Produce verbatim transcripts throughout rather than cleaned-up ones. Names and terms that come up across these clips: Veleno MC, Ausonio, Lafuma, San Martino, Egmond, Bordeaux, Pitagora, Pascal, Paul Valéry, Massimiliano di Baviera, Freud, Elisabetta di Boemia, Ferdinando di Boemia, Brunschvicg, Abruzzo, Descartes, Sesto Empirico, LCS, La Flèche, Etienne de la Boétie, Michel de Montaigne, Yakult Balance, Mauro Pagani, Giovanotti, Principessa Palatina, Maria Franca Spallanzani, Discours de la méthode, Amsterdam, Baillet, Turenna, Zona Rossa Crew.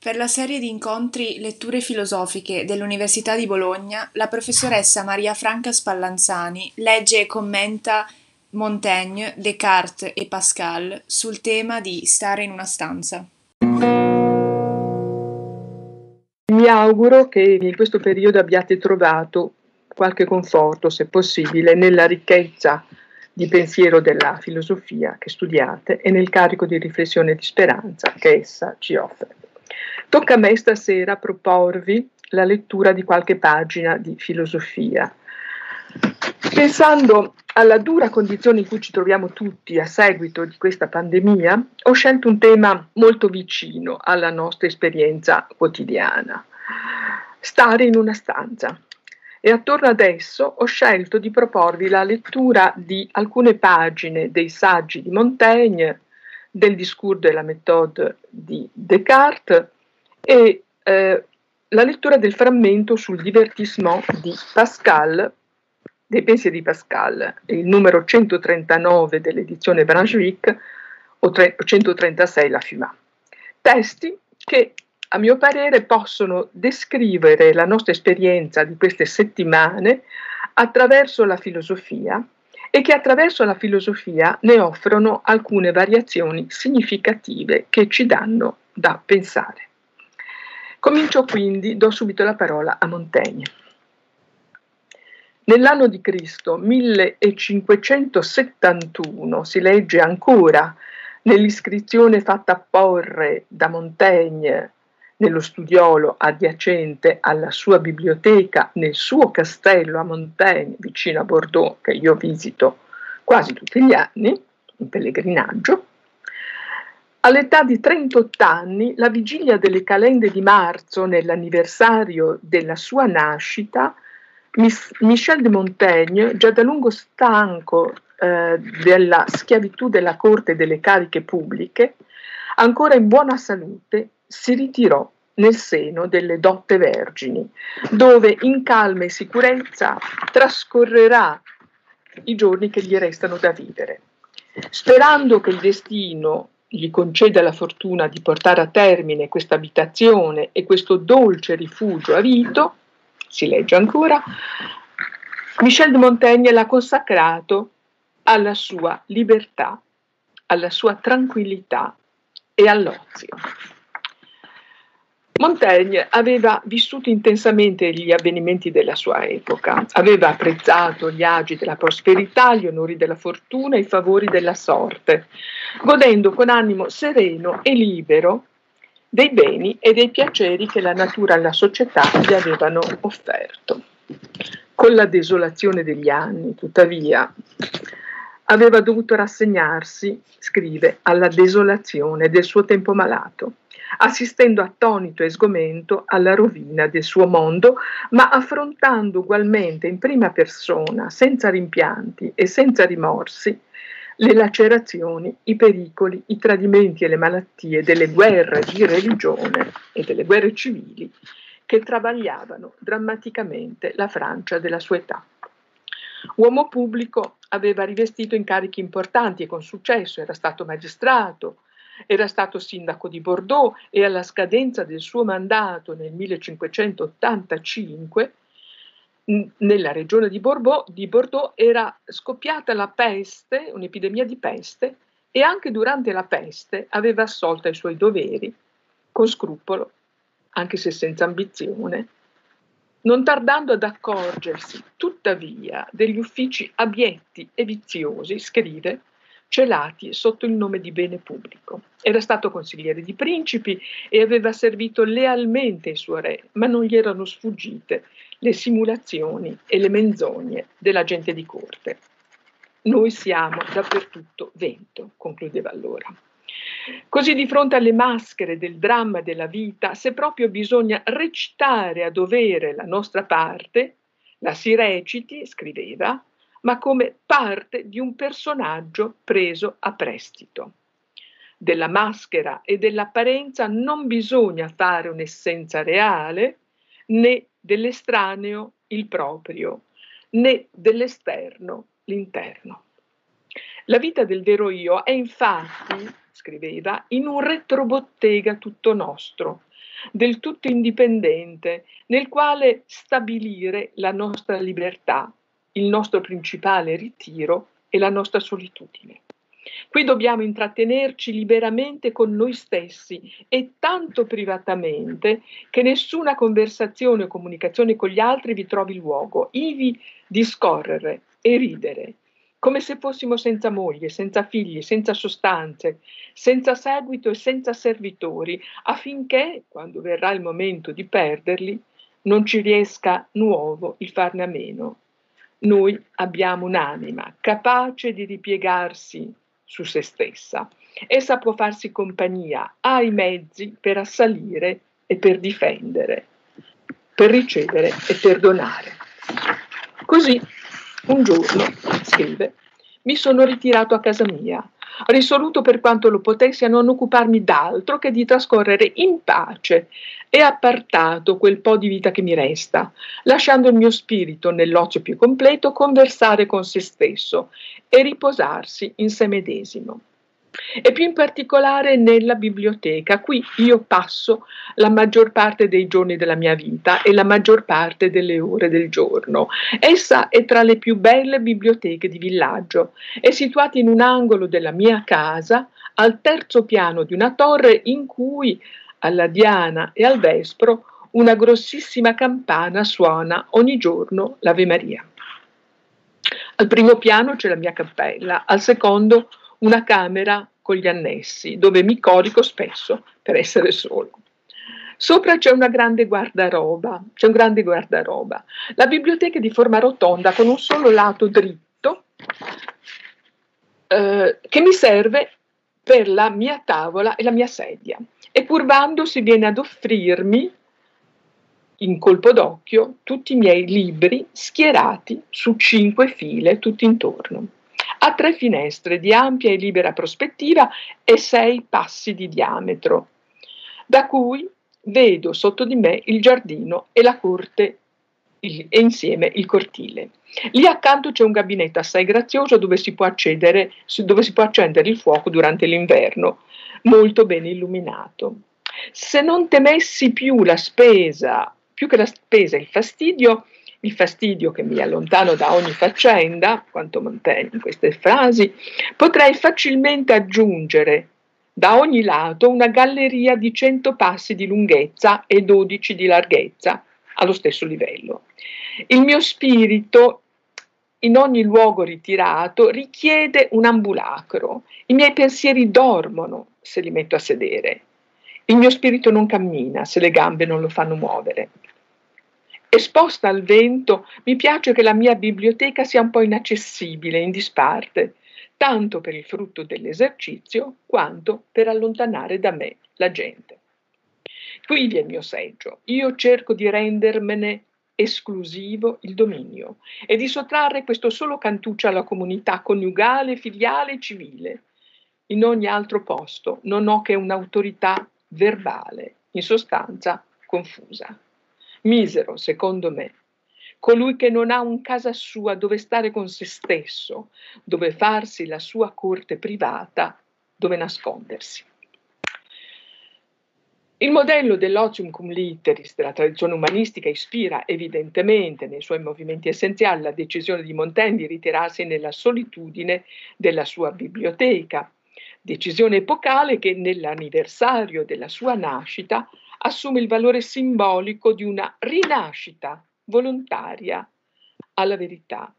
Per la serie di incontri Letture filosofiche dell'Università di Bologna, la professoressa Maria Franca Spallanzani legge e commenta Montaigne, Descartes e Pascal sul tema di stare in una stanza. Mi auguro che in questo periodo abbiate trovato qualche conforto, se possibile, nella ricchezza di pensiero della filosofia che studiate e nel carico di riflessione e di speranza che essa ci offre. Tocca a me stasera proporvi la lettura di qualche pagina di filosofia. Pensando alla dura condizione in cui ci troviamo tutti a seguito di questa pandemia, ho scelto un tema molto vicino alla nostra esperienza quotidiana: stare in una stanza. E attorno ad esso ho scelto di proporvi la lettura di alcune pagine dei saggi di Montaigne, del Discours de la méthode di Descartes e eh, la lettura del frammento sul divertissement di Pascal, dei pensieri di Pascal, il numero centotrentanove dell'edizione Brunschvicg o centotrentasei Lafuma. Testi che, a mio parere, possono descrivere la nostra esperienza di queste settimane attraverso la filosofia e che attraverso la filosofia ne offrono alcune variazioni significative che ci danno da pensare. Comincio quindi, do subito la parola a Montaigne. Nell'anno di Cristo, millecinquecentosettantuno, si legge ancora nell'iscrizione fatta apporre da Montaigne nello studiolo adiacente alla sua biblioteca, nel suo castello a Montaigne, vicino a Bordeaux, che io visito quasi tutti gli anni, in pellegrinaggio. All'età di trentotto anni, la vigilia delle calende di marzo, nell'anniversario della sua nascita, Michel de Montaigne, già da lungo stanco eh, della schiavitù della corte e delle cariche pubbliche, ancora in buona salute, si ritirò nel seno delle dotte vergini, dove in calma e sicurezza trascorrerà i giorni che gli restano da vivere, sperando che il destino gli conceda la fortuna di portare a termine questa abitazione e questo dolce rifugio a Vito. Si legge ancora, Michel de Montaigne l'ha consacrato alla sua libertà, alla sua tranquillità e all'ozio. Montaigne aveva vissuto intensamente gli avvenimenti della sua epoca, aveva apprezzato gli agi della prosperità, gli onori della fortuna e i favori della sorte, godendo con animo sereno e libero dei beni e dei piaceri che la natura e la società gli avevano offerto. Con la desolazione degli anni, tuttavia, aveva dovuto rassegnarsi, scrive, alla desolazione del suo tempo malato, assistendo attonito e sgomento alla rovina del suo mondo, ma affrontando ugualmente in prima persona, senza rimpianti e senza rimorsi, le lacerazioni, i pericoli, i tradimenti e le malattie delle guerre di religione e delle guerre civili che travagliavano drammaticamente la Francia della sua età. Uomo pubblico, aveva rivestito incarichi importanti e con successo, era stato magistrato, era stato sindaco di Bordeaux e alla scadenza del suo mandato nel millecinquecentottantacinque nella regione di Bordeaux, di Bordeaux era scoppiata la peste, un'epidemia di peste, e anche durante la peste aveva assolto ai suoi doveri con scrupolo, anche se senza ambizione, non tardando ad accorgersi tuttavia degli uffici abietti e viziosi, scrive, celati sotto il nome di bene pubblico. Era stato consigliere di principi e aveva servito lealmente il suo re, ma non gli erano sfuggite le simulazioni e le menzogne della gente di corte. Noi siamo dappertutto vento, concludeva allora. Così di fronte alle maschere del dramma della vita, se proprio bisogna recitare a dovere la nostra parte, la si reciti, scriveva, ma come parte di un personaggio preso a prestito. Della maschera e dell'apparenza non bisogna fare un'essenza reale, né dell'estraneo il proprio, né dell'esterno l'interno. La vita del vero io è infatti, scriveva, in un retrobottega tutto nostro, del tutto indipendente, nel quale stabilire la nostra libertà, il nostro principale ritiro e la nostra solitudine. Qui dobbiamo intrattenerci liberamente con noi stessi e tanto privatamente che nessuna conversazione o comunicazione con gli altri vi trovi luogo, ivi discorrere e ridere, come se fossimo senza moglie, senza figli, senza sostanze, senza seguito e senza servitori, affinché, quando verrà il momento di perderli, non ci riesca nuovo il farne a meno. Noi abbiamo un'anima capace di ripiegarsi su se stessa. Essa può farsi compagnia, ha i mezzi per assalire e per difendere, per ricevere e perdonare. Così un giorno, scrive, mi sono ritirato a casa mia, risoluto per quanto lo potessi a non occuparmi d'altro che di trascorrere in pace e appartato quel po' di vita che mi resta, lasciando il mio spirito nell'ozio più completo conversare con se stesso e riposarsi in se medesimo. E più in particolare nella biblioteca, qui io passo la maggior parte dei giorni della mia vita e la maggior parte delle ore del giorno. Essa è tra le più belle biblioteche di villaggio, è situata in un angolo della mia casa, al terzo piano di una torre in cui, alla diana e al vespro, una grossissima campana suona ogni giorno l'Ave Maria. Al primo piano c'è la mia cappella, al secondo una camera con gli annessi, dove mi corico spesso per essere solo. Sopra c'è una grande guardaroba, c'è un grande guardaroba. La biblioteca è di forma rotonda con un solo lato dritto eh, che mi serve per la mia tavola e la mia sedia. E curvandosi viene ad offrirmi, in colpo d'occhio, tutti i miei libri schierati su cinque file tutti intorno. Ha tre finestre di ampia e libera prospettiva e sei passi di diametro, da cui vedo sotto di me il giardino e la corte il, e insieme il cortile. Lì accanto c'è un gabinetto assai grazioso dove si può accedere, dove si può accendere il fuoco durante l'inverno, molto ben illuminato. Se non temessi più la spesa, più che la spesa, il fastidio, il fastidio che mi allontano da ogni faccenda, quanto Montaigne in queste frasi, potrei facilmente aggiungere da ogni lato una galleria di cento passi di lunghezza e dodici di larghezza, allo stesso livello. Il mio spirito, in ogni luogo ritirato, richiede un ambulacro. I miei pensieri dormono se li metto a sedere. Il mio spirito non cammina se le gambe non lo fanno muovere. Esposta al vento, mi piace che la mia biblioteca sia un po' inaccessibile, in disparte, tanto per il frutto dell'esercizio quanto per allontanare da me la gente. Qui vi è il mio seggio. Io cerco di rendermene esclusivo il dominio e di sottrarre questo solo cantuccio alla comunità coniugale, filiale e civile. In ogni altro posto non ho che un'autorità verbale, in sostanza confusa. Misero, secondo me, colui che non ha un casa sua dove stare con se stesso, dove farsi la sua corte privata, dove nascondersi. Il modello dell'otium cum literis della tradizione umanistica ispira evidentemente nei suoi movimenti essenziali la decisione di Montaigne di ritirarsi nella solitudine della sua biblioteca, decisione epocale che nell'anniversario della sua nascita assume il valore simbolico di una rinascita volontaria alla verità,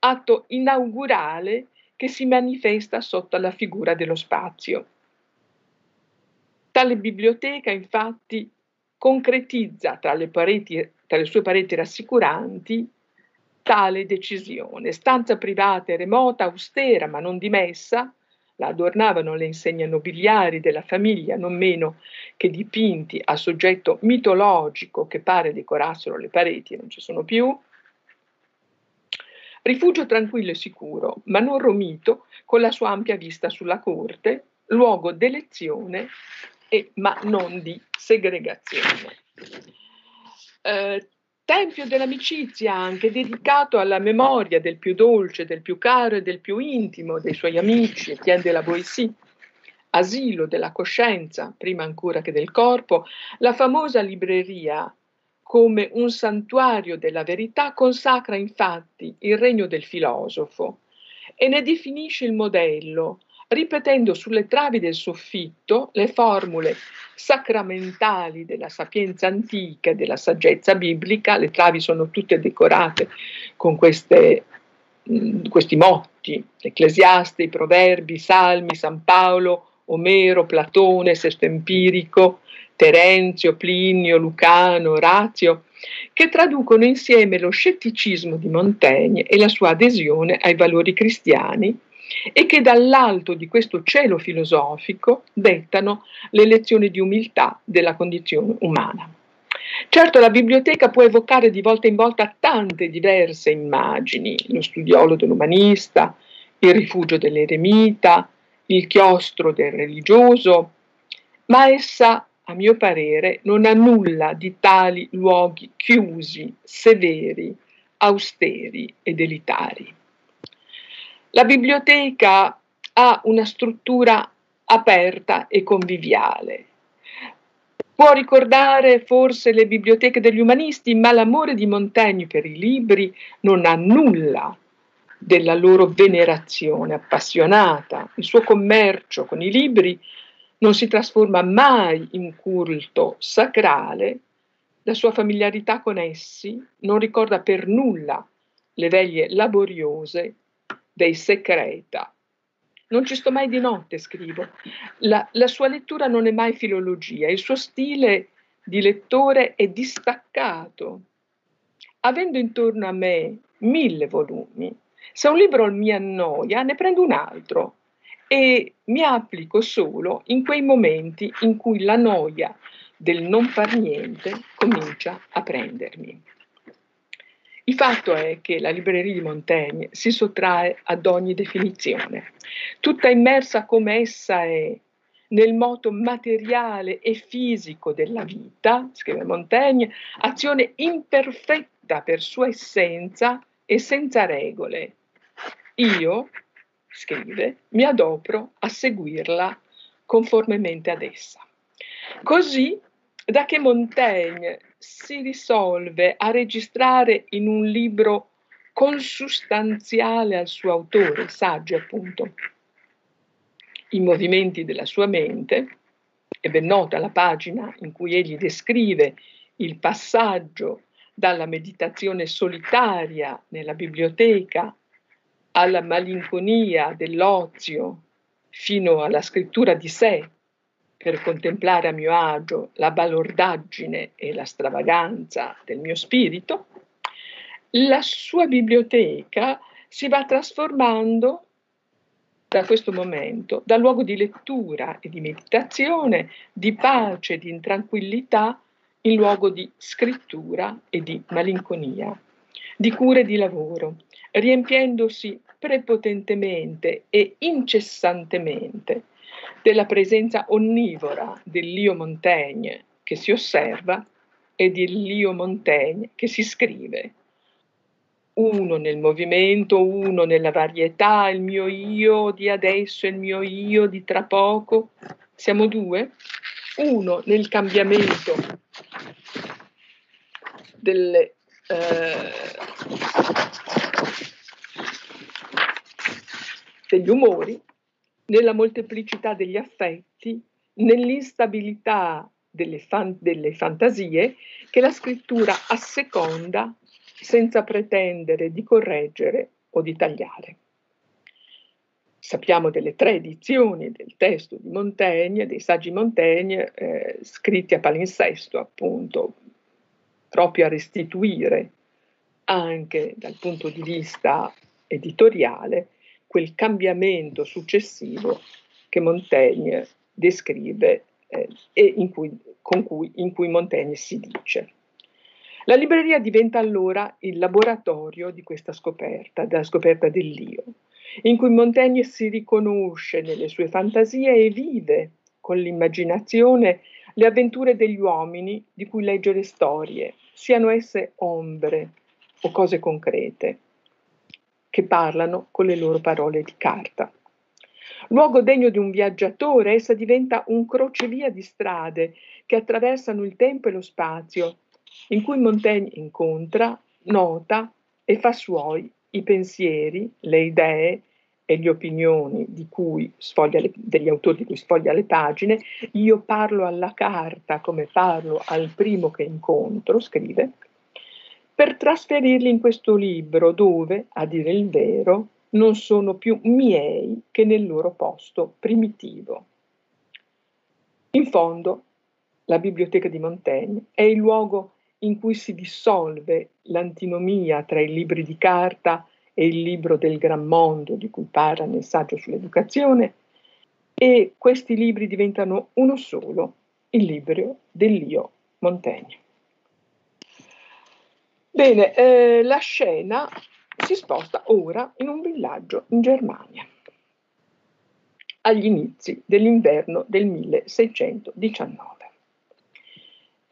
atto inaugurale che si manifesta sotto la figura dello spazio. Tale biblioteca, infatti, concretizza tra le, pareti, tra le sue pareti rassicuranti tale decisione. Stanza privata e remota, austera ma non dimessa, la adornavano le insegne nobiliari della famiglia, non meno che dipinti a soggetto mitologico che pare decorassero le pareti, non ci sono più. Rifugio tranquillo e sicuro, ma non romito, con la sua ampia vista sulla corte, luogo d'elezione, e, ma non di segregazione. Eh, Tempio dell'amicizia, anche dedicato alla memoria del più dolce, del più caro e del più intimo dei suoi amici, Etienne de la Boétie, asilo della coscienza, prima ancora che del corpo, la famosa libreria come un santuario della verità consacra infatti il regno del filosofo e ne definisce il modello, ripetendo sulle travi del soffitto le formule sacramentali della sapienza antica e della saggezza biblica. Le travi sono tutte decorate con queste, mh, questi motti: Ecclesiaste, i Proverbi, i Salmi, San Paolo, Omero, Platone, Sesto Empirico, Terenzio, Plinio, Lucano, Orazio, che traducono insieme lo scetticismo di Montaigne e la sua adesione ai valori cristiani e che dall'alto di questo cielo filosofico dettano le lezioni di umiltà della condizione umana. Certo, la biblioteca può evocare di volta in volta tante diverse immagini: lo studiolo dell'umanista, il rifugio dell'eremita, il chiostro del religioso, ma essa, a mio parere, non ha nulla di tali luoghi chiusi, severi, austeri e elitari. La biblioteca ha una struttura aperta e conviviale. Può ricordare forse le biblioteche degli umanisti, ma l'amore di Montaigne per i libri non ha nulla della loro venerazione appassionata. Il suo commercio con i libri non si trasforma mai in culto sacrale, la sua familiarità con essi non ricorda per nulla le veglie laboriose dei secreta. Non ci sto mai di notte, scrivo. La, la sua lettura non è mai filologia, il suo stile di lettore è distaccato. Avendo intorno a me mille volumi, se un libro mi annoia, ne prendo un altro e mi applico solo in quei momenti in cui la noia del non far niente comincia a prendermi. Il fatto è che la libreria di Montaigne si sottrae ad ogni definizione, tutta immersa come essa è nel moto materiale e fisico della vita, scrive Montaigne, azione imperfetta per sua essenza e senza regole. Io, scrive, mi adopero a seguirla conformemente ad essa. Così, da che Montaigne si risolve a registrare in un libro consustanziale al suo autore, saggio appunto, i movimenti della sua mente, è ben nota la pagina in cui egli descrive il passaggio dalla meditazione solitaria nella biblioteca alla malinconia dell'ozio fino alla scrittura di sé, per contemplare a mio agio la balordaggine e la stravaganza del mio spirito. La sua biblioteca si va trasformando da questo momento, da luogo di lettura e di meditazione, di pace, di intranquillità, in luogo di scrittura e di malinconia, di cure e di lavoro, riempiendosi prepotentemente e incessantemente della presenza onnivora dell'Io Montaigne che si osserva e dell'Io Montaigne che si scrive. Uno nel movimento, uno nella varietà, il mio io di adesso e il mio io di tra poco. Siamo due. Uno nel cambiamento delle... Eh, degli umori, nella molteplicità degli affetti, nell'instabilità delle, fan, delle fantasie che la scrittura asseconda senza pretendere di correggere o di tagliare. Sappiamo delle tre edizioni del testo di Montaigne, dei saggi Montaigne, eh, scritti a palinsesto appunto, proprio a restituire anche dal punto di vista editoriale quel cambiamento successivo che Montaigne descrive eh, e in cui, con cui, in cui Montaigne si dice. La libreria diventa allora il laboratorio di questa scoperta, della scoperta dell'io, in cui Montaigne si riconosce nelle sue fantasie e vive con l'immaginazione le avventure degli uomini di cui legge le storie, siano esse ombre o cose concrete, che parlano con le loro parole di carta. Luogo degno di un viaggiatore, essa diventa un crocevia di strade che attraversano il tempo e lo spazio, in cui Montaigne incontra, nota e fa suoi i pensieri, le idee e le opinioni di cui sfoglia le, degli autori di cui sfoglia le pagine. Io parlo alla carta come parlo al primo che incontro, scrive, per trasferirli in questo libro dove, a dire il vero, non sono più miei che nel loro posto primitivo. In fondo, la biblioteca di Montaigne è il luogo in cui si dissolve l'antinomia tra i libri di carta e il libro del gran mondo di cui parla nel saggio sull'educazione, e questi libri diventano uno solo, il libro dell'Io Montaigne. Bene, eh, la scena si sposta ora in un villaggio in Germania, agli inizi dell'inverno del milleseicentodiciannove.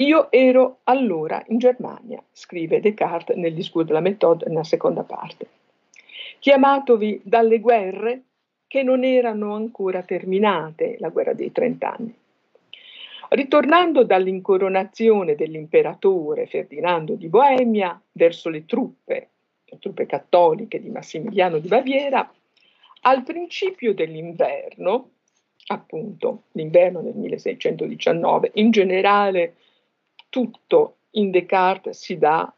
Io ero allora in Germania, scrive Descartes nel Discours de la méthode nella seconda parte, chiamatovi dalle guerre che non erano ancora terminate, la guerra dei trent'anni. Ritornando dall'incoronazione dell'imperatore Ferdinando di Boemia verso le truppe, le truppe cattoliche di Massimiliano di Baviera, al principio dell'inverno, appunto l'inverno del milleseicentodiciannove, in generale tutto in Descartes si dà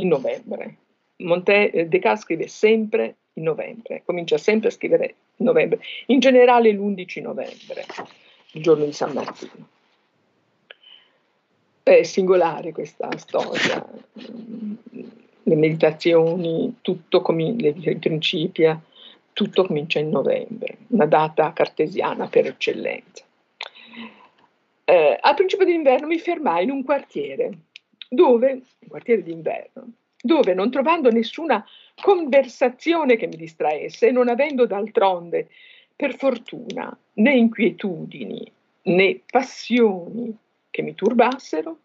in novembre. Montaigne, Descartes scrive sempre in novembre, comincia sempre a scrivere in novembre, in generale l'undici novembre, il giorno di San Martino. È singolare questa storia, le meditazioni, tutto i principi, tutto comincia in novembre, una data cartesiana per eccellenza. Eh, al principio dell'inverno mi fermai in un quartiere, dove, un quartiere d'inverno, dove non trovando nessuna conversazione che mi distraesse, non avendo d'altronde, per fortuna, né inquietudini né passioni che mi turbassero,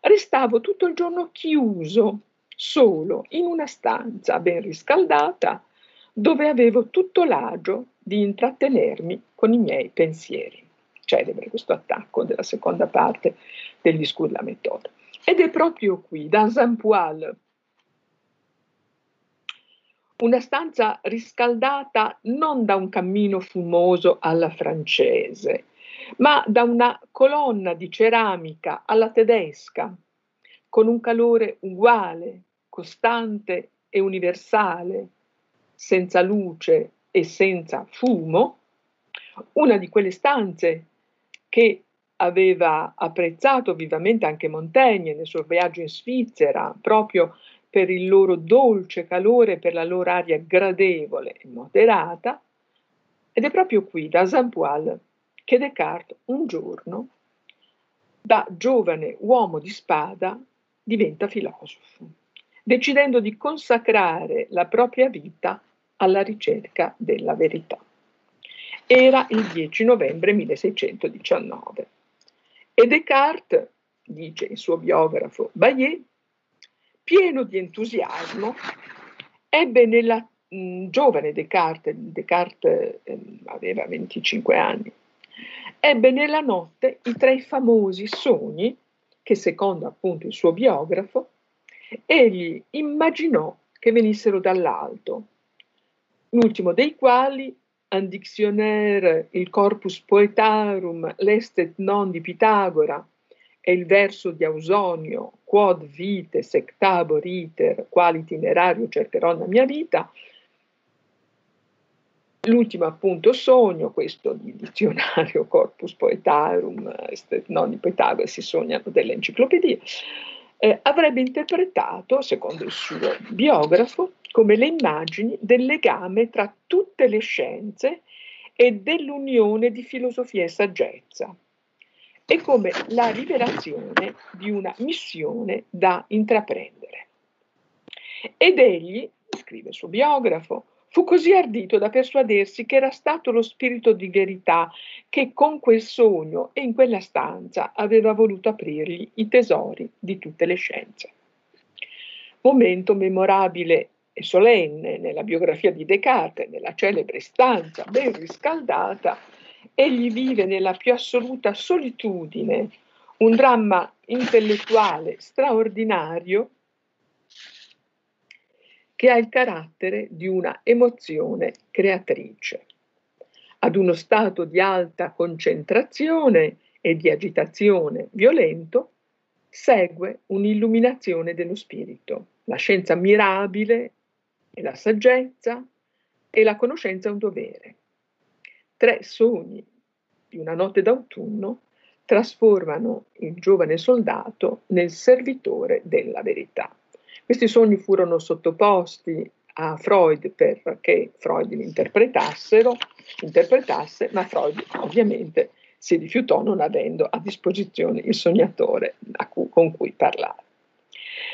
restavo tutto il giorno chiuso, solo, in una stanza ben riscaldata, dove avevo tutto l'agio di intrattenermi con i miei pensieri. Celebre questo attacco della seconda parte del Discours de la méthode. Ed è proprio qui, dans un poêle, una stanza riscaldata non da un cammino fumoso alla francese, ma da una colonna di ceramica alla tedesca, con un calore uguale, costante e universale, senza luce e senza fumo, una di quelle stanze che aveva apprezzato vivamente anche Montaigne nel suo viaggio in Svizzera, proprio per il loro dolce calore, per la loro aria gradevole e moderata, ed è proprio qui, da Saint-Poil, che Descartes un giorno, da giovane uomo di spada, diventa filosofo, decidendo di consacrare la propria vita alla ricerca della verità. Era il dieci novembre milleseicentodiciannove e Descartes, dice il suo biografo Baillet, pieno di entusiasmo, ebbe nella mh, giovane Descartes, Descartes eh, aveva venticinque anni, ebbe nella notte i tre famosi sogni che, secondo appunto il suo biografo, egli immaginò che venissero dall'alto, l'ultimo dei quali un dictionnaire, il corpus poetarum, l'estet non di Pitagora e il verso di Ausonio, quod vite sectabor iter, quale itinerario cercherò nella mia vita, l'ultimo appunto sogno, questo di dizionario corpus poetarum, estet non di Pitagora, si sognano delle enciclopedie, eh, avrebbe interpretato, secondo il suo biografo, come le immagini del legame tra tutte le scienze e dell'unione di filosofia e saggezza, e come la rivelazione di una missione da intraprendere. Ed egli, scrive il suo biografo, fu così ardito da persuadersi che era stato lo spirito di verità che con quel sogno e in quella stanza aveva voluto aprirgli i tesori di tutte le scienze. Momento memorabile e solenne nella biografia di Descartes, nella celebre stanza ben riscaldata, egli vive nella più assoluta solitudine un dramma intellettuale straordinario che ha il carattere di una emozione creatrice. Ad uno stato di alta concentrazione e di agitazione violento segue un'illuminazione dello spirito, la scienza mirabile e la saggezza e la conoscenza è un dovere. Tre sogni di una notte d'autunno trasformano il giovane soldato nel servitore della verità. Questi sogni furono sottoposti a Freud perché Freud li interpretassero, interpretasse, ma Freud ovviamente si rifiutò non avendo a disposizione il sognatore a cui, con cui parlare.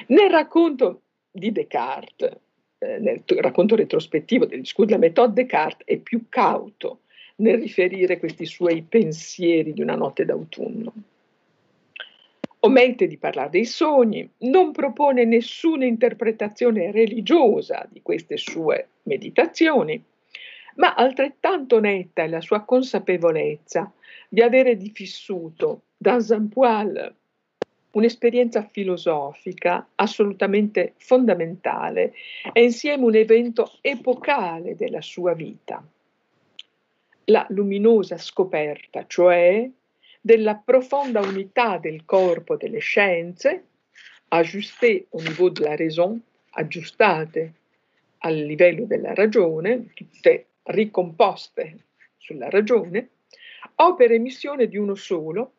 Nel racconto di Descartes, eh, nel racconto retrospettivo del Discours de la méthode, Descartes è più cauto nel riferire questi suoi pensieri di una notte d'autunno. Omette di parlare dei sogni, non propone nessuna interpretazione religiosa di queste sue meditazioni, ma altrettanto netta è la sua consapevolezza di avere vissuto da Saint-Paul un'esperienza filosofica assolutamente fondamentale e insieme un evento epocale della sua vita. La luminosa scoperta, cioè, della profonda unità del corpo delle scienze, ajustée au niveau de la raison, aggiustate al livello della ragione, tutte ricomposte sulla ragione, opera e missione di uno solo,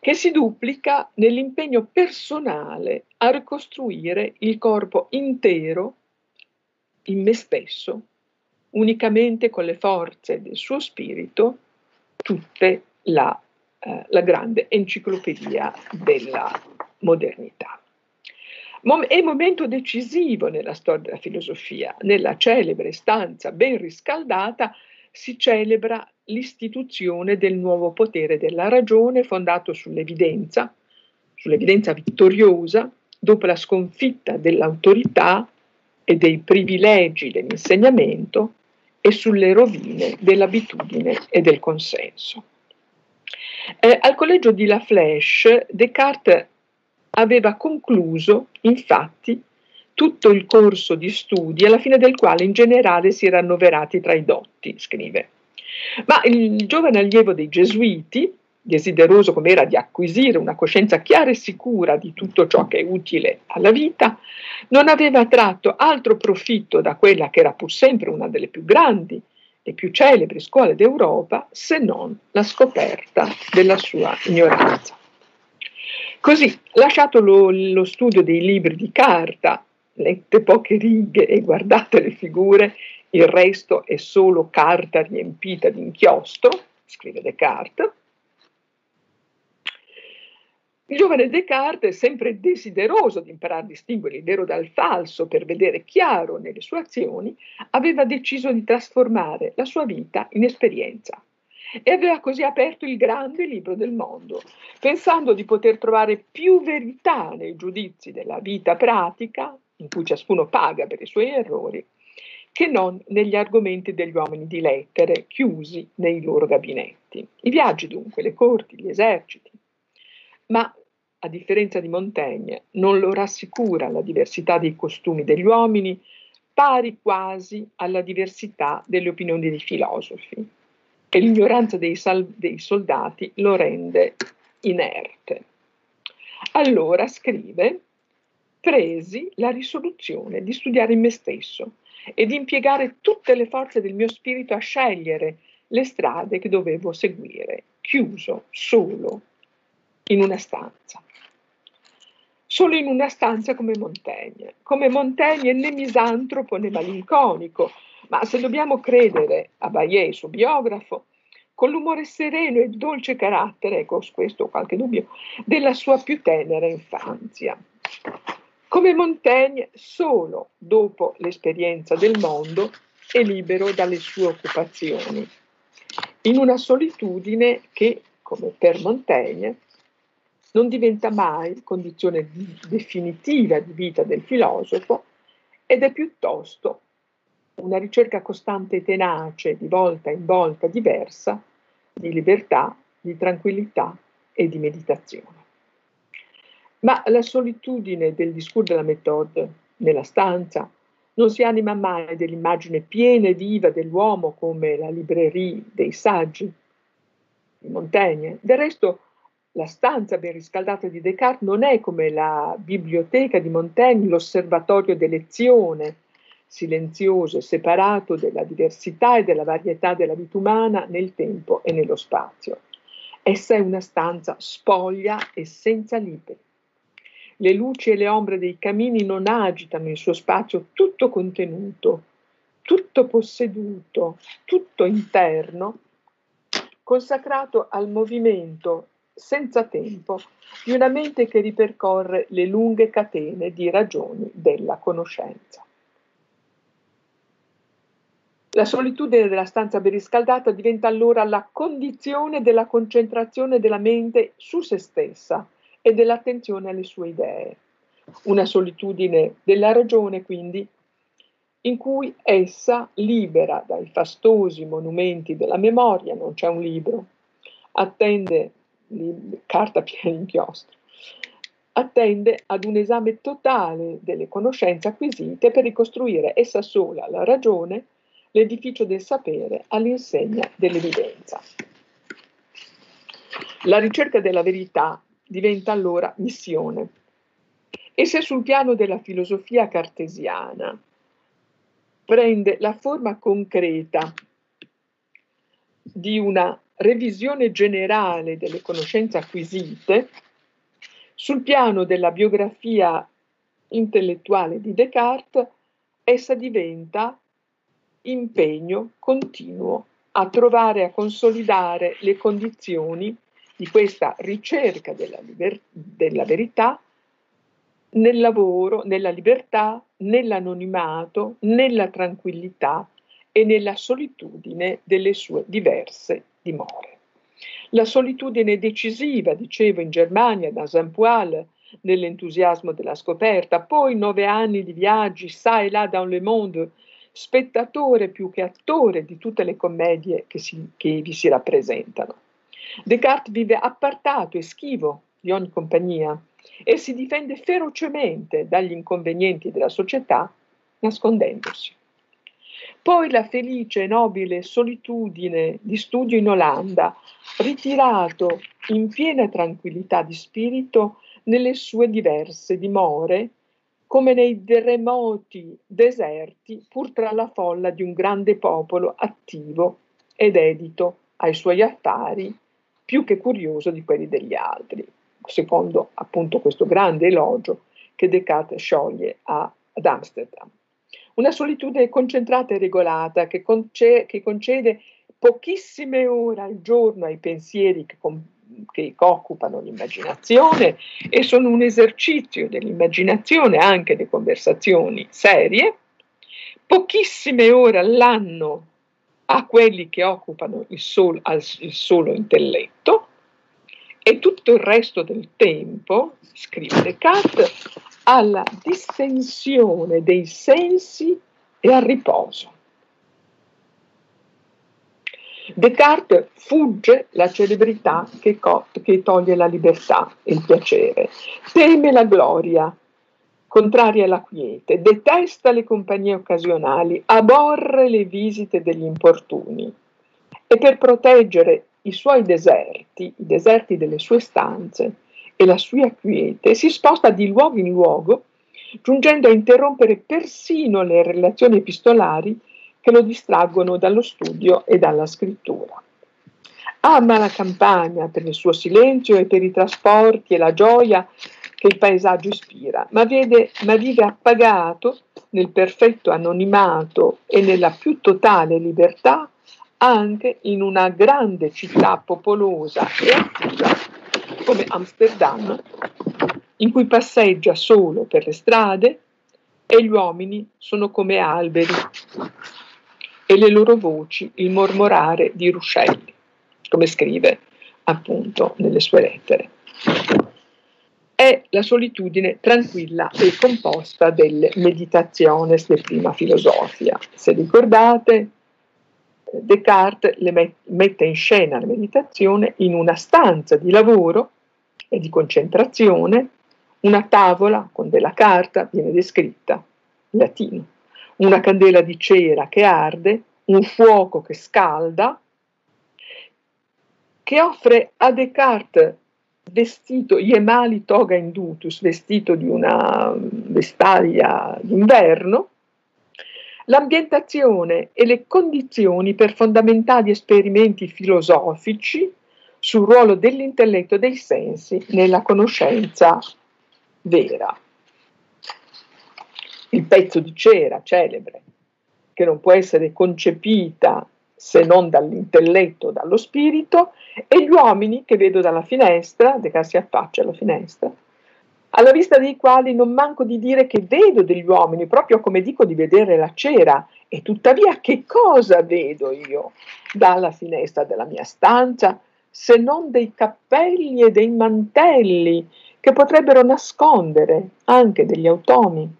che si duplica nell'impegno personale a ricostruire il corpo intero in me stesso, unicamente con le forze del suo spirito, tutte la, eh, la grande enciclopedia della modernità. Mom- è un momento decisivo nella storia della filosofia. Nella celebre stanza ben riscaldata si celebra l'istituzione del nuovo potere della ragione fondato sull'evidenza, sull'evidenza vittoriosa, dopo la sconfitta dell'autorità e dei privilegi dell'insegnamento, e sulle rovine dell'abitudine e del consenso. Eh, al collegio di La Flèche, Descartes aveva concluso, infatti, tutto il corso di studi, alla fine del quale in generale si era annoverati tra i dotti, scrive. Ma il giovane allievo dei Gesuiti, desideroso com'era di acquisire una coscienza chiara e sicura di tutto ciò che è utile alla vita, non aveva tratto altro profitto da quella che era pur sempre una delle più grandi e più celebri scuole d'Europa, se non la scoperta della sua ignoranza. Così, lasciato lo, lo studio dei libri di carta, lette poche righe e guardate le figure, il resto è solo carta riempita di inchiostro, scrive Descartes, il giovane Descartes, sempre desideroso di imparare a distinguere il vero dal falso per vedere chiaro nelle sue azioni, aveva deciso di trasformare la sua vita in esperienza e aveva così aperto il grande libro del mondo, pensando di poter trovare più verità nei giudizi della vita pratica, in cui ciascuno paga per i suoi errori, che non negli argomenti degli uomini di lettere chiusi nei loro gabinetti. I viaggi dunque, le corti, gli eserciti. Ma a differenza di Montaigne, non lo rassicura la diversità dei costumi degli uomini, pari quasi alla diversità delle opinioni dei filosofi, e l'ignoranza dei, dei soldati lo rende inerte. Allora, scrive, presi la risoluzione di studiare in me stesso e di impiegare tutte le forze del mio spirito a scegliere le strade che dovevo seguire, chiuso, solo, in una stanza, solo in una stanza come Montaigne. Come Montaigne né misantropo né malinconico, ma se dobbiamo credere a Baillet, suo biografo, con l'umore sereno e il dolce carattere, ecco su questo qualche dubbio, della sua più tenera infanzia. Come Montaigne, solo dopo l'esperienza del mondo è libero dalle sue occupazioni, in una solitudine che, come per Montaigne, non diventa mai condizione definitiva di vita del filosofo, ed è piuttosto una ricerca costante e tenace, di volta in volta diversa, di libertà, di tranquillità e di meditazione. Ma la solitudine del discours de la méthode nella stanza non si anima mai dell'immagine piena e viva dell'uomo come la librairie dei saggi di Montaigne. Del resto, la stanza ben riscaldata di Descartes non è come la biblioteca di Montaigne l'osservatorio d'elezione, silenzioso e separato dalla diversità e dalla varietà della vita umana nel tempo e nello spazio. Essa è una stanza spoglia e senza libri. Le luci e le ombre dei camini non agitano il suo spazio tutto contenuto, tutto posseduto, tutto interno, consacrato al movimento senza tempo di una mente che ripercorre le lunghe catene di ragioni della conoscenza. La solitudine della stanza ben riscaldata diventa allora la condizione della concentrazione della mente su se stessa e dell'attenzione alle sue idee. Una solitudine della ragione, quindi, in cui essa, libera dai fastosi monumenti della memoria, non c'è un libro, attende, carta piena d'inchiostro, attende ad un esame totale delle conoscenze acquisite per ricostruire essa sola, la ragione, l'edificio del sapere all'insegna dell'evidenza. La ricerca della verità diventa allora missione. E se sul piano della filosofia cartesiana prende la forma concreta di una revisione generale delle conoscenze acquisite, sul piano della biografia intellettuale di Descartes, essa diventa impegno continuo a trovare e a consolidare le condizioni di questa ricerca della, liber- della verità nel lavoro, nella libertà, nell'anonimato, nella tranquillità e nella solitudine delle sue diverse dimore. La solitudine decisiva, dicevo, in Germania, da Saint-Poil, nell'entusiasmo della scoperta, poi nove anni di viaggi, sa e là dans le monde, spettatore più che attore di tutte le commedie che, si, che vi si rappresentano. Descartes vive appartato e schivo di ogni compagnia e si difende ferocemente dagli inconvenienti della società nascondendosi. Poi la felice e nobile solitudine di studio in Olanda, ritirato in piena tranquillità di spirito nelle sue diverse dimore, come nei remoti deserti, pur tra la folla di un grande popolo attivo ed dedito ai suoi affari, più che curioso di quelli degli altri, secondo appunto questo grande elogio che Descartes scioglie a, ad Amsterdam. Una solitudine concentrata e regolata che, conce- che concede pochissime ore al giorno ai pensieri che comp- che occupano l'immaginazione e sono un esercizio dell'immaginazione, anche di conversazioni serie, pochissime ore all'anno a quelli che occupano il, sol, il solo intelletto e tutto il resto del tempo, scrive Descartes, alla distensione dei sensi e al riposo. Descartes fugge la celebrità che, co- che toglie la libertà e il piacere, teme la gloria, contraria alla quiete, detesta le compagnie occasionali, aborre le visite degli importuni e per proteggere i suoi deserti, i deserti delle sue stanze e la sua quiete, si sposta di luogo in luogo, giungendo a interrompere persino le relazioni epistolari che lo distraggono dallo studio e dalla scrittura. Ama la campagna per il suo silenzio e per i trasporti e la gioia che il paesaggio ispira, ma, vede, ma vive appagato nel perfetto anonimato e nella più totale libertà anche in una grande città popolosa e attiva come Amsterdam, in cui passeggia solo per le strade e gli uomini sono come alberi e le loro voci il mormorare di ruscelli, come scrive appunto nelle sue lettere. è la solitudine tranquilla e composta delle meditazioni de prima filosofia. Se ricordate, Descartes le met- mette in scena la meditazione in una stanza di lavoro e di concentrazione, una tavola con della carta viene descritta in latino, una candela di cera che arde, un fuoco che scalda, che offre a Descartes vestito, iemali toga indutus, vestito di una vestaglia d'inverno, l'ambientazione e le condizioni per fondamentali esperimenti filosofici sul ruolo dell'intelletto e dei sensi nella conoscenza vera. Il pezzo di cera celebre, che non può essere concepita se non dall'intelletto, dallo spirito, e gli uomini che vedo dalla finestra, Descartes si affaccia alla finestra, alla vista dei quali non manco di dire che vedo degli uomini, proprio come dico di vedere la cera, e tuttavia che cosa vedo io dalla finestra della mia stanza, se non dei cappelli e dei mantelli che potrebbero nascondere anche degli automi.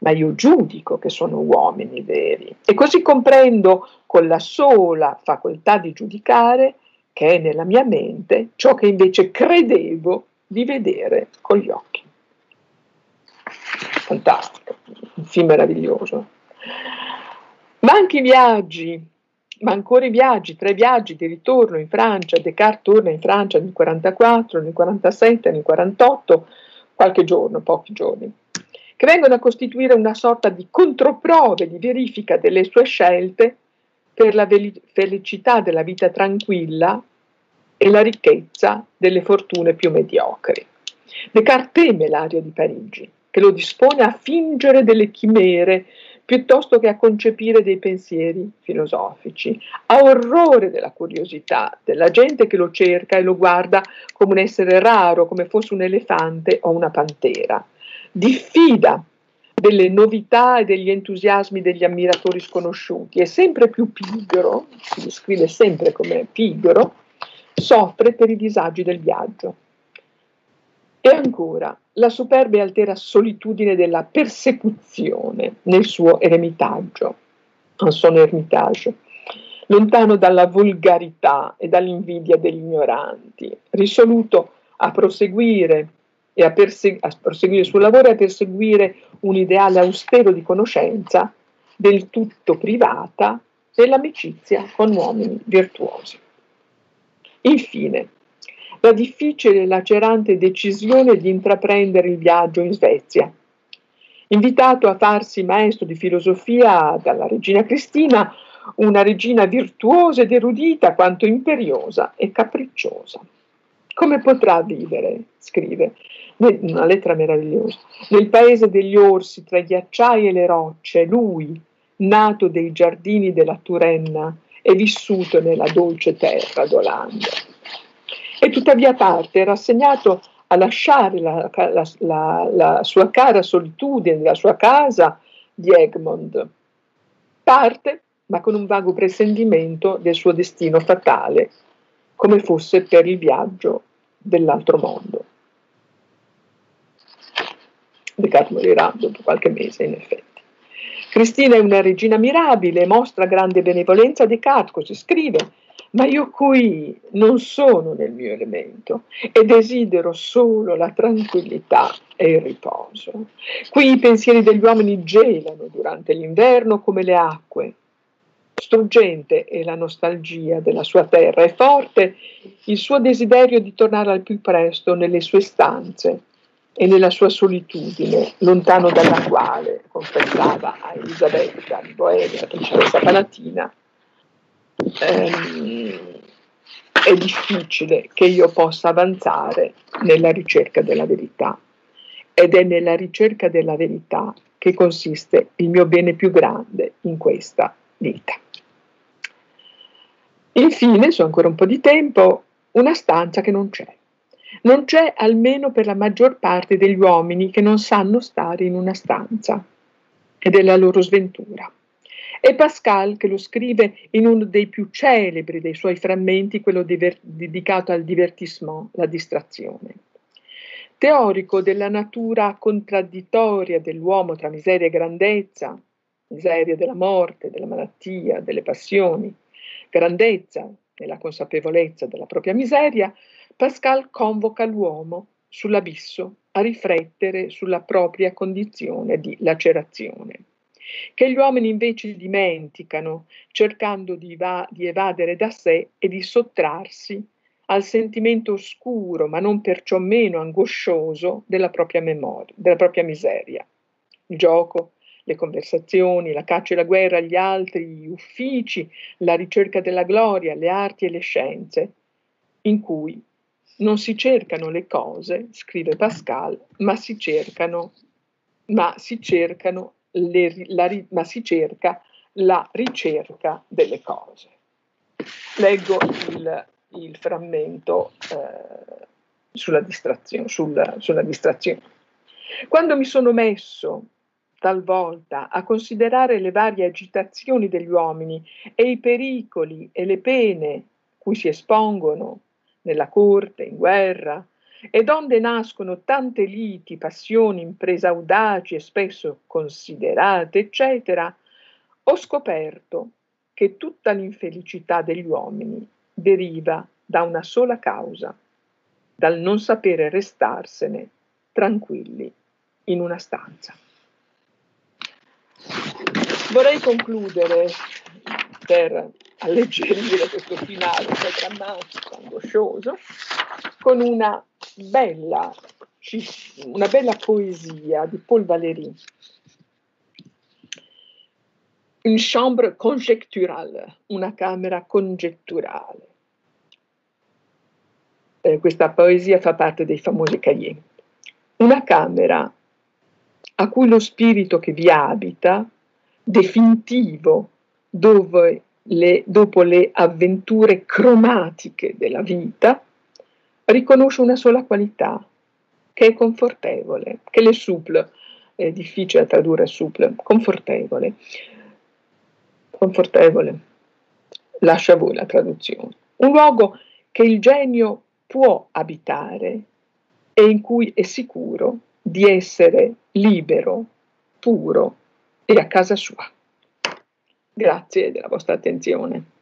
Ma io giudico che sono uomini veri, e così comprendo con la sola facoltà di giudicare che è nella mia mente ciò che invece credevo di vedere con gli occhi. Fantastico, un film meraviglioso. Ma anche i viaggi, ma ancora i viaggi, tre viaggi di ritorno in Francia, Descartes torna in Francia nel quarantaquattro, nel quarantasette, nel quarantotto, qualche giorno, pochi giorni, che vengono a costituire una sorta di controprove, di verifica delle sue scelte per la felicità della vita tranquilla e la ricchezza delle fortune più mediocri. Descartes teme l'aria di Parigi, che lo dispone a fingere delle chimere piuttosto che a concepire dei pensieri filosofici, ha orrore della curiosità, della gente che lo cerca e lo guarda come un essere raro, come fosse un elefante o una pantera. Diffida delle novità e degli entusiasmi degli ammiratori sconosciuti, è sempre più pigro, si descrive sempre come pigro, soffre per i disagi del viaggio. E ancora, la superba e altera solitudine della persecuzione nel suo eremitaggio, un son ermitage, lontano dalla volgarità e dall'invidia degli ignoranti, risoluto a proseguire e a, persegu- a proseguire il suo lavoro e a perseguire un ideale austero di conoscenza del tutto privata dell'amicizia con uomini virtuosi. Infine, la difficile e lacerante decisione di intraprendere il viaggio in Svezia. Invitato a farsi maestro di filosofia dalla regina Cristina, una regina virtuosa ed erudita quanto imperiosa e capricciosa. Come potrà vivere, scrive, in una lettera meravigliosa, nel paese degli orsi, tra i ghiacciai e le rocce, lui, nato dei giardini della Turenna e vissuto nella dolce terra d'Olanda. E tuttavia parte, rassegnato a lasciare la, la, la, la sua cara solitudine, la sua casa di Egmond. Parte, ma con un vago pressentimento del suo destino fatale, come fosse per il viaggio dell'altro mondo. Descartes morirà dopo qualche mese, in effetti. Cristina è una regina mirabile, mostra grande benevolenza a Descartes, così scrive, ma io qui non sono nel mio elemento e desidero solo la tranquillità e il riposo. Qui i pensieri degli uomini gelano durante l'inverno come le acque. Struggente è la nostalgia della sua terra e forte il suo desiderio di tornare al più presto nelle sue stanze e nella sua solitudine, lontano dalla quale, confessava a Elisabetta di Boemia, principessa Palatina, ehm, è difficile che io possa avanzare nella ricerca della verità. Ed è nella ricerca della verità che consiste il mio bene più grande in questa vita. Infine, su ancora un po' di tempo, una stanza che non c'è. Non c'è almeno per la maggior parte degli uomini che non sanno stare in una stanza, ed è la loro sventura. È Pascal che lo scrive in uno dei più celebri dei suoi frammenti, quello diver- dedicato al divertissement, la distrazione. teorico della natura contraddittoria dell'uomo tra miseria e grandezza, miseria della morte, della malattia, delle passioni, grandezza nella consapevolezza della propria miseria, Pascal convoca l'uomo sull'abisso a riflettere sulla propria condizione di lacerazione, che gli uomini invece dimenticano, cercando di, va- di evadere da sé e di sottrarsi al sentimento oscuro, ma non perciò meno angoscioso, della propria memoria, della propria miseria. Il gioco, le conversazioni, la caccia e la guerra, gli altri, gli uffici, la ricerca della gloria, le arti e le scienze, in cui non si cercano le cose, scrive Pascal, ma si cercano, ma si cercano le, la, ma si cerca la ricerca delle cose. Leggo il il frammento eh, sulla distrazione, sulla, sulla distrazione. Quando mi sono messo talvolta a considerare le varie agitazioni degli uomini e i pericoli e le pene cui si espongono nella corte, in guerra, e donde nascono tante liti, passioni, imprese audaci e spesso considerate, eccetera, ho scoperto che tutta l'infelicità degli uomini deriva da una sola causa, dal non sapere restarsene tranquilli in una stanza. Vorrei concludere per alleggerire questo finale drammatico, angoscioso, con una bella, una bella poesia di Paul Valéry, Une chambre conjecturale, una camera congetturale. Eh, questa poesia fa parte dei famosi cahiers. Una camera a cui lo spirito che vi abita, definitivo, dove le, dopo le avventure cromatiche della vita, riconosce una sola qualità, che è confortevole, che le souple, è difficile tradurre souple, confortevole, confortevole, lascia a voi la traduzione, un luogo che il genio può abitare e in cui è sicuro di essere libero, puro e a casa sua. Grazie della vostra attenzione.